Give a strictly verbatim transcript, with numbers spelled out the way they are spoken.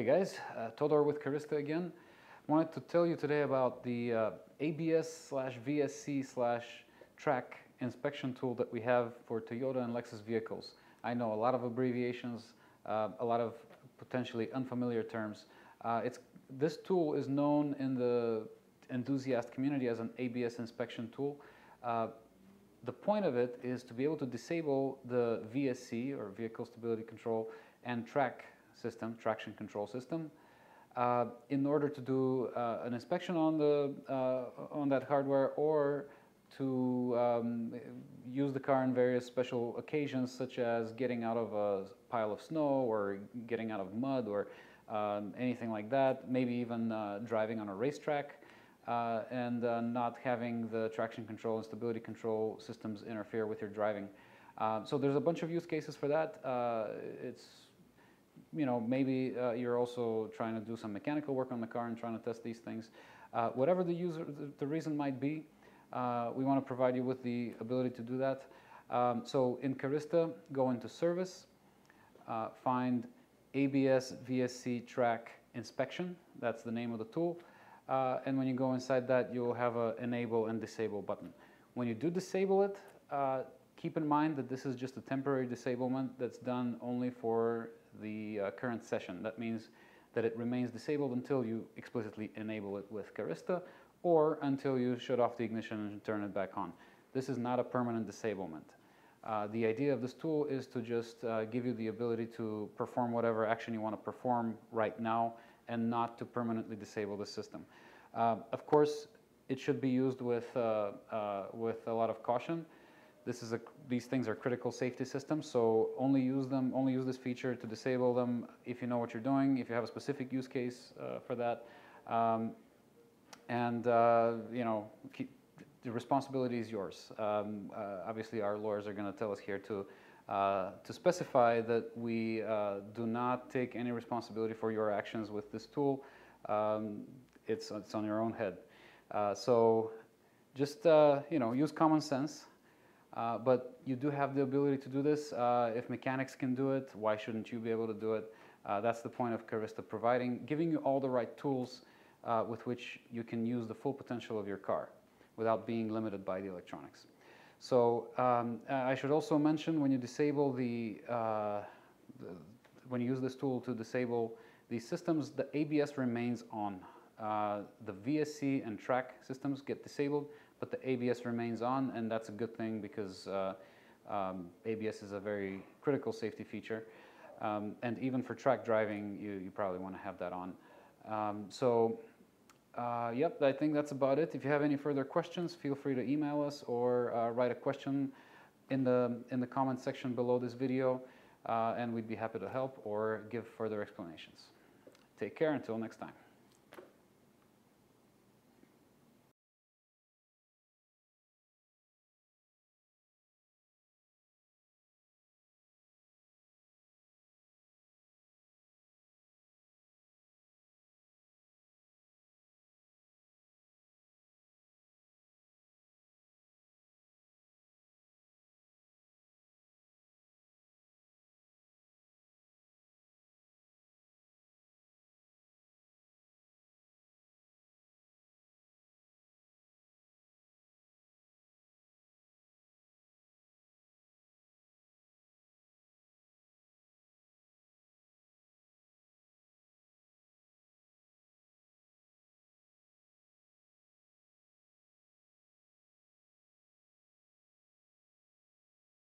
Hey guys, uh, Todor with Carista again. Wanted to tell you today about the uh, A B S slash V S C slash track inspection tool that we have for Toyota and Lexus vehicles. I know a lot of abbreviations, uh, a lot of potentially unfamiliar terms. Uh, it's, this tool is known in the enthusiast community as an A B S inspection tool. Uh, the point of it is to be able to disable the V S C, or Vehicle Stability Control, and track system, traction control system, uh, in order to do uh, an inspection on the uh, on that hardware, or to um, use the car in various special occasions, such as getting out of a pile of snow or getting out of mud or um, anything like that. Maybe even uh, driving on a racetrack uh, and uh, not having the traction control and stability control systems interfere with your driving. Uh, so there's a bunch of use cases for that. Uh, it's You know, maybe uh, you're also trying to do some mechanical work on the car and trying to test these things. Uh, whatever the user, the reason might be, uh, we want to provide you with the ability to do that. Um, so in Carista, go into Service, uh, find A B S V S C Track Inspection. That's the name of the tool. Uh, and when you go inside that, you'll have an Enable and Disable button. When you do disable it, uh, keep in mind that this is just a temporary disablement that's done only for the uh, current session. That means that it remains disabled until you explicitly enable it with Carista, or until you shut off the ignition and turn it back on. This is not a permanent disablement. Uh, the idea of this tool is to just uh, give you the ability to perform whatever action you want to perform right now, and not to permanently disable the system. Uh, of course, it should be used with, uh, uh, with a lot of caution. This is a, these things are critical safety systems, so only use them, only use this feature to disable them if you know what you're doing, if you have a specific use case uh, for that. Um, and, uh, you know, keep, the responsibility is yours. Um, uh, obviously, our lawyers are going to tell us here to, uh, to specify that we uh, do not take any responsibility for your actions with this tool. Um, it's, it's on your own head. Uh, so just, uh, you know, use common sense. Uh, but you do have the ability to do this. Uh, if mechanics can do it, why shouldn't you be able to do it? Uh, that's the point of Carista, providing, giving you all the right tools uh, with which you can use the full potential of your car without being limited by the electronics. So um, I should also mention, when you disable the, uh, the, when you use this tool to disable these systems, the A B S remains on. Uh, the V S C and track systems get disabled, but the A B S remains on, and that's a good thing, because uh, um, A B S is a very critical safety feature. Um, and even for track driving, you, you probably want to have that on. Um, so, uh, yep, I think that's about it. If you have any further questions, feel free to email us, or uh, write a question in the, in the comment section below this video, uh, and we'd be happy to help or give further explanations. Take care until next time.